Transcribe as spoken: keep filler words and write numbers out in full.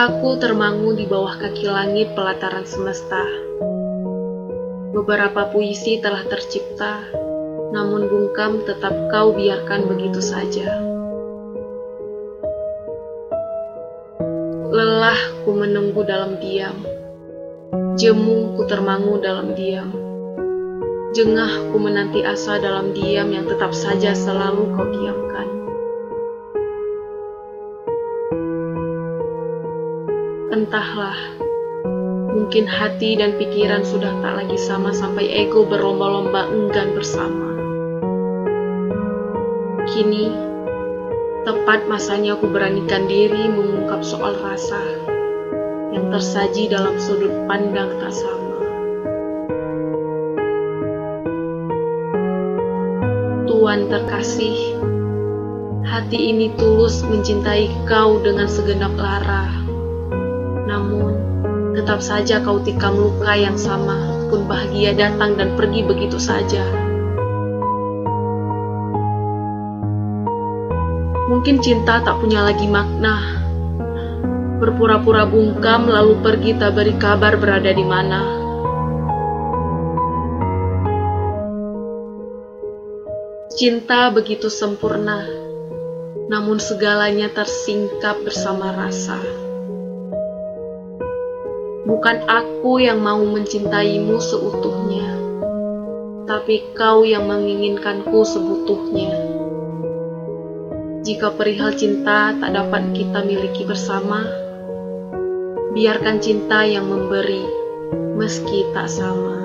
Aku termangu di bawah kaki langit pelataran semesta. Beberapa puisi telah tercipta, namun bungkam tetap kau biarkan begitu saja. Lelah ku menunggu dalam diam, jemu ku termangu dalam diam. Jengah ku menanti asa dalam diam yang tetap saja selalu kau diamkan. Entahlah, mungkin hati dan pikiran sudah tak lagi sama sampai ego berlomba-lomba enggan bersama. Kini, tepat masanya aku beranikan diri mengungkap soal rasa yang tersaji dalam sudut pandang tak sama. Tuan terkasih, hati ini tulus mencintai kau dengan segenap lara. Namun, tetap saja kau tikam luka yang sama, pun bahagia datang dan pergi begitu saja. Mungkin cinta tak punya lagi makna. Berpura-pura bungkam lalu pergi tak beri kabar berada di mana. Cinta begitu sempurna, namun segalanya tersingkap bersama rasa. Bukan aku yang mau mencintaimu seutuhnya, tapi kau yang menginginkanku sebutuhnya. Jika perihal cinta tak dapat kita miliki bersama, biarkan cinta yang memberi, meski tak sama.